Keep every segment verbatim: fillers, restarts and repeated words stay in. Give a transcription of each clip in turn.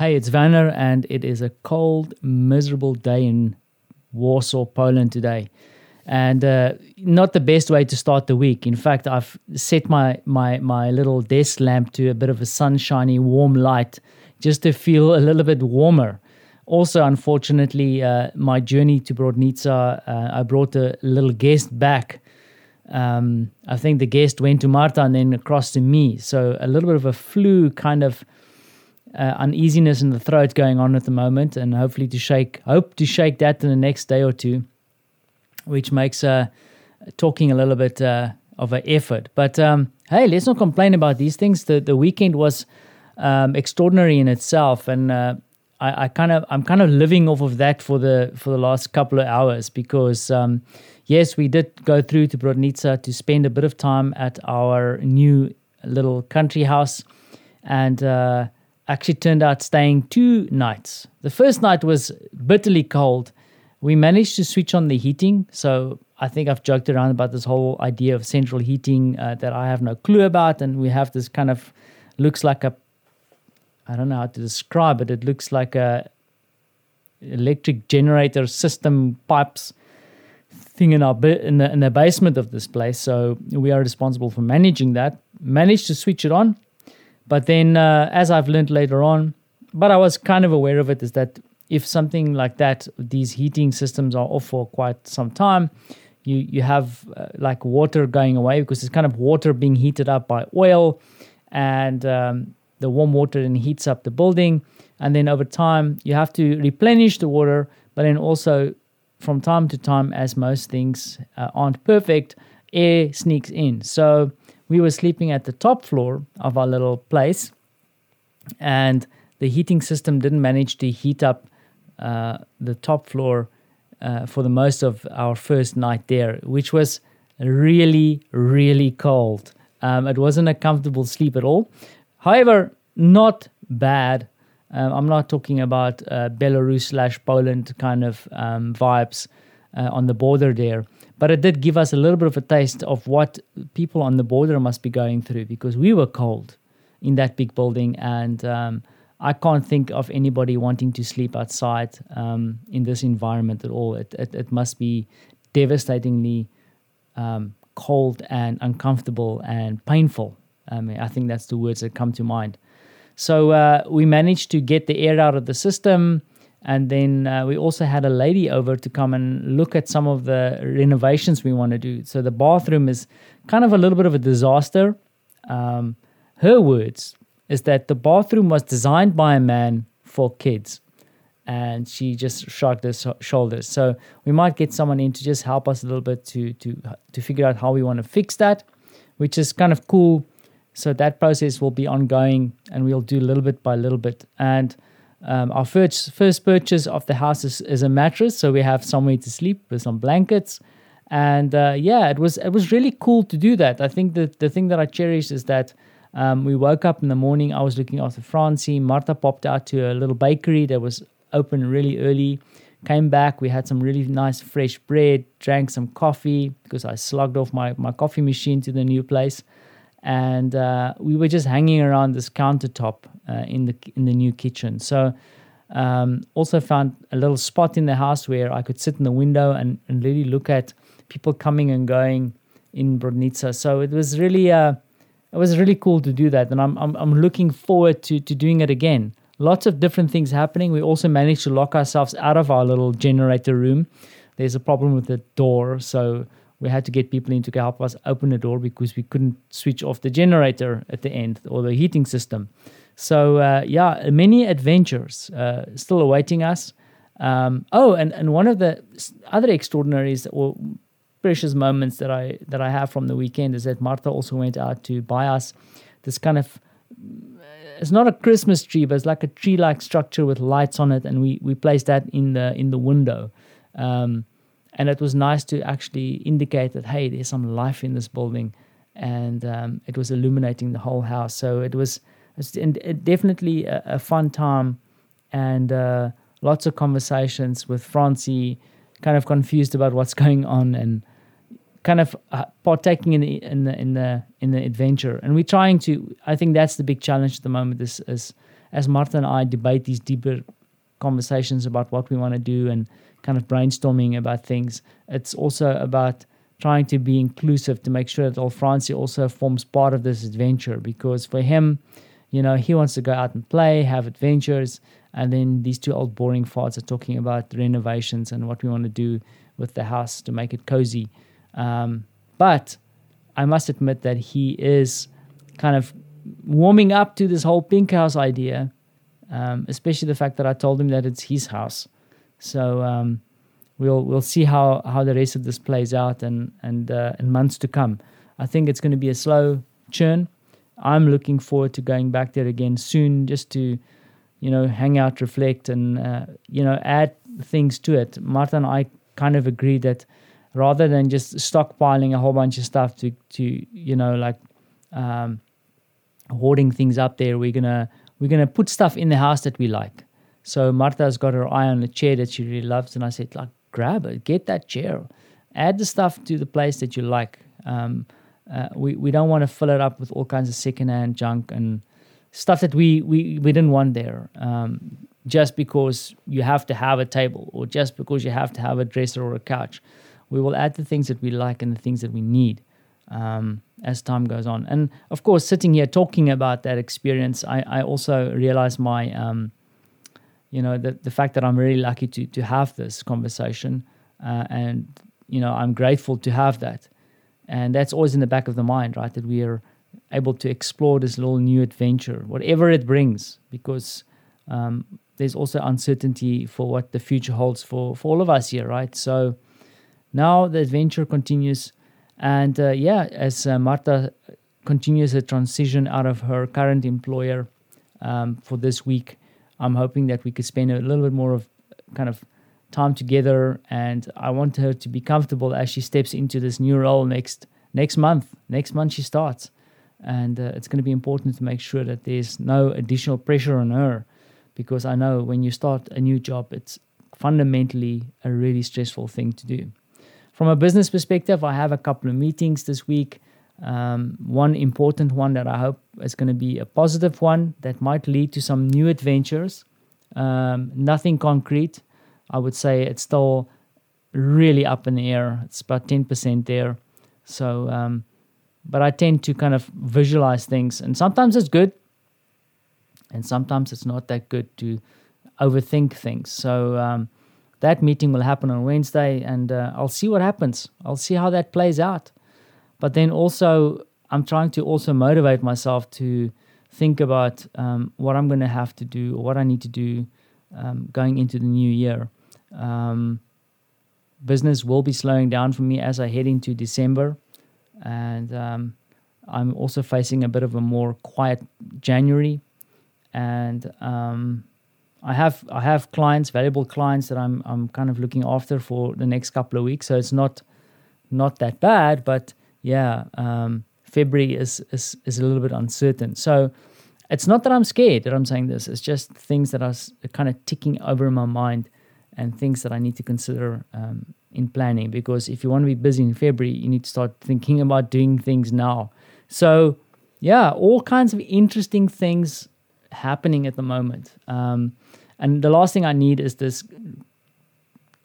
Hey, it's Vanner, and it is a cold, miserable day in Warsaw, Poland today. And uh, not the best way to start the week. In fact, I've set my, my, my little desk lamp to a bit of a sunshiny, warm light just to feel a little bit warmer. Also, unfortunately, uh, my journey to Brodnica, uh, I brought a little guest back. Um, I think the guest went to Marta and then across to me. So a little bit of a flu kind of uh, uneasiness in the throat going on at the moment, and hopefully to shake, hope to shake that in the next day or two, which makes uh, talking a little bit uh, of an effort. But um, hey, let's not complain about these things. The the weekend was um, extraordinary in itself, and uh, I, I kind of I'm kind of living off of that for the for the last couple of hours because um, yes, we did go through to Brodnica to spend a bit of time at our new little country house, and uh, actually turned out staying two nights. The first night was bitterly cold. We managed to switch on the heating, so I think I've joked around about this whole idea of central heating uh, that I have no clue about, and we have this kind of, looks like a, I don't know how to describe it, it looks like a electric generator system pipes thing in our in the, in the basement of this place, so we are responsible for managing that. Managed to switch it on, but then uh, as I've learned later on, but I was kind of aware of it, is that if something like that, these heating systems are off for quite some time, you you have uh, like water going away because it's kind of water being heated up by oil, and um, the warm water then heats up the building, and then over time you have to replenish the water, but then also from time to time, as most things uh, aren't perfect, air sneaks in. So we were sleeping at the top floor of our little place, and the heating system didn't manage to heat up Uh, the top floor uh, for the most of our first night there, which was really, really cold. Um, it wasn't a comfortable sleep at all. However, not bad. Uh, I'm not talking about uh, Belarus slash Poland kind of um, vibes uh, on the border there. But it did give us a little bit of a taste of what people on the border must be going through, because we were cold in that big building, and um, I can't think of anybody wanting to sleep outside um, in this environment at all. It it, it must be devastatingly um, cold and uncomfortable and painful. I mean, I think that's the words that come to mind. So uh, we managed to get the air out of the system, and then uh, we also had a lady over to come and look at some of the renovations we want to do. So the bathroom is kind of a little bit of a disaster. Um, her words is that the bathroom was designed by a man for kids. And she just shrugged her so- shoulders. So we might get someone in to just help us a little bit to to to figure out how we want to fix that, which is kind of cool. So that process will be ongoing, and we'll do little bit by little bit. And um, our first, first purchase of the house is, is a mattress, so we have somewhere to sleep with some blankets. And uh, yeah, it was it was really cool to do that. I think that the thing that I cherish is that Um, we woke up in the morning, I was looking after Francie, Marta popped out to a little bakery that was open really early, came back, we had some really nice fresh bread, drank some coffee, because I slugged off my, my coffee machine to the new place, and uh, we were just hanging around this countertop uh, in the in the new kitchen. So um, also found a little spot in the house where I could sit in the window and, and really look at people coming and going in Brodnica. So it was really Uh, It was really cool to do that, and I'm I'm, I'm looking forward to, to doing it again. Lots of different things happening. We also managed to lock ourselves out of our little generator room. There's a problem with the door, so we had to get people in to help us open the door because we couldn't switch off the generator at the end or the heating system. So, uh, yeah, many adventures uh, still awaiting us. Um, oh, and, and one of the other extraordinaries or precious moments that I that I have from the weekend is that Marta also went out to buy us this kind of, it's not a Christmas tree, but it's like a tree-like structure with lights on it, and we we placed that in the in the window, um, and it was nice to actually indicate that hey, there's some life in this building, and um, it was illuminating the whole house. So it was, it was definitely a, a fun time, and uh, lots of conversations with Francie, kind of confused about what's going on, and kind of uh, partaking in the, in the in the in the adventure. And we're trying to, I think that's the big challenge at the moment, is, is as Marta and I debate these deeper conversations about what we want to do and kind of brainstorming about things, it's also about trying to be inclusive to make sure that old Francie also forms part of this adventure, because for him, you know, he wants to go out and play, have adventures, and then these two old boring farts are talking about renovations and what we want to do with the house to make it cozy. Um, but I must admit that he is kind of warming up to this whole pink house idea, um, especially the fact that I told him that it's his house. So um, we'll we'll see how, how the rest of this plays out and and uh, in months to come. I think it's going to be a slow churn. I'm looking forward to going back there again soon, just to, you know, hang out, reflect, and, uh, you know, add things to it. Marta and I kind of agree that rather than just stockpiling a whole bunch of stuff to, to you know, like um, hoarding things up there, we're gonna we're gonna put stuff in the house that we like. So Marta's got her eye on a chair that she really loves, and I said, like, grab it, get that chair, add the stuff to the place that you like. Um, Uh, we, we don't want to fill it up with all kinds of secondhand junk and stuff that we, we, we didn't want there, um, just because you have to have a table or just because you have to have a dresser or a couch. We will add the things that we like and the things that we need um, as time goes on. And, of course, sitting here talking about that experience, I, I also realize my, um, you know, the, the fact that I'm really lucky to, to have this conversation uh, and, you know, I'm grateful to have that. And that's always in the back of the mind, right, that we are able to explore this little new adventure, whatever it brings, because um, there's also uncertainty for what the future holds for, for all of us here, right? So now the adventure continues. And, uh, yeah, as uh, Marta continues her transition out of her current employer um, for this week, I'm hoping that we could spend a little bit more of kind of time together, and I want her to be comfortable as she steps into this new role next next month. Next month she starts, and uh, it's going to be important to make sure that there's no additional pressure on her, because I know when you start a new job, it's fundamentally a really stressful thing to do. From a business perspective, I have a couple of meetings this week. Um, one important one that I hope is going to be a positive one that might lead to some new adventures. Um, nothing concrete. I would say it's still really up in the air. It's about ten percent there. So, um, but I tend to kind of visualize things. And sometimes it's good. And sometimes it's not that good to overthink things. So um, that meeting will happen on Wednesday. And uh, I'll see what happens. I'll see how that plays out. But then also, I'm trying to also motivate myself to think about um, what I'm going to have to do or what I need to do um, going into the new year. Um, business will be slowing down for me as I head into December, and um, I'm also facing a bit of a more quiet January, and um, I have I have clients, valuable clients that I'm I'm kind of looking after for the next couple of weeks, so it's not not that bad, but yeah, um, February is, is is a little bit uncertain. So it's not that I'm scared that I'm saying this, it's just things that are kind of ticking over in my mind and things that I need to consider um, in planning, because if you want to be busy in February, you need to start thinking about doing things now. So, yeah, all kinds of interesting things happening at the moment. Um, and the last thing I need is this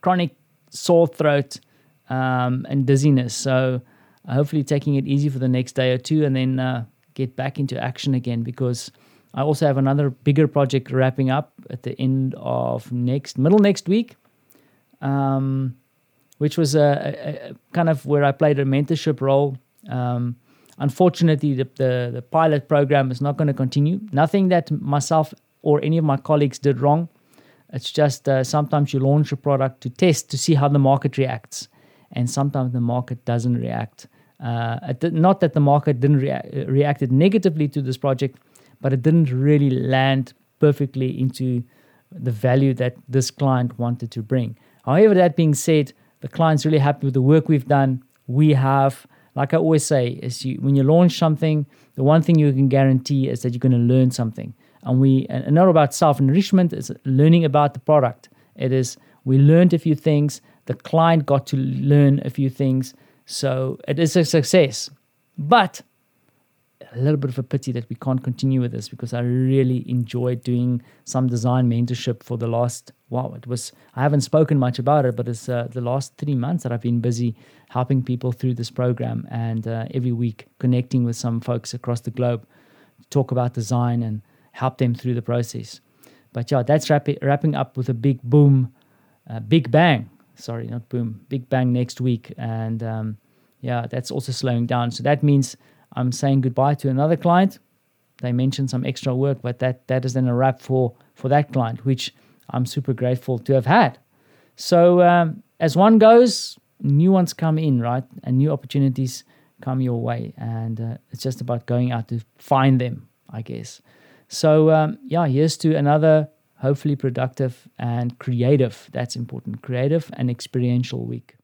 chronic sore throat um, and dizziness. So uh, hopefully taking it easy for the next day or two, and then uh, get back into action again, because I also have another bigger project wrapping up at the end of next, middle next week, um, which was a, a, a kind of where I played a mentorship role. Um, unfortunately, the, the, the pilot program is not going to continue. Nothing that myself or any of my colleagues did wrong. It's just uh, sometimes you launch a product to test to see how the market reacts, and sometimes the market doesn't react. Uh, not that the market didn't rea- reacted negatively to this project, but it didn't really land perfectly into the value that this client wanted to bring. However, that being said, the client's really happy with the work we've done. We have, like I always say, is you, when you launch something, the one thing you can guarantee is that you're going to learn something. And we, and not about self-enrichment, it's learning about the product. It is, we learned a few things, the client got to learn a few things, so it is a success. But a little bit of a pity that we can't continue with this, because I really enjoyed doing some design mentorship for the last, wow, it was, I haven't spoken much about it, but it's uh, the last three months that I've been busy helping people through this program, and uh, every week connecting with some folks across the globe to talk about design and help them through the process. But yeah, that's wrap- wrapping up with a big boom, uh, big bang, sorry, not boom, big bang next week. And um, yeah, that's also slowing down. So that means I'm saying goodbye to another client. They mentioned some extra work, but that that is then a wrap for, for that client, which I'm super grateful to have had. So um, as one goes, new ones come in, right? And new opportunities come your way. And uh, it's just about going out to find them, I guess. So um, yeah, here's to another hopefully productive and creative, that's important, creative and experiential week.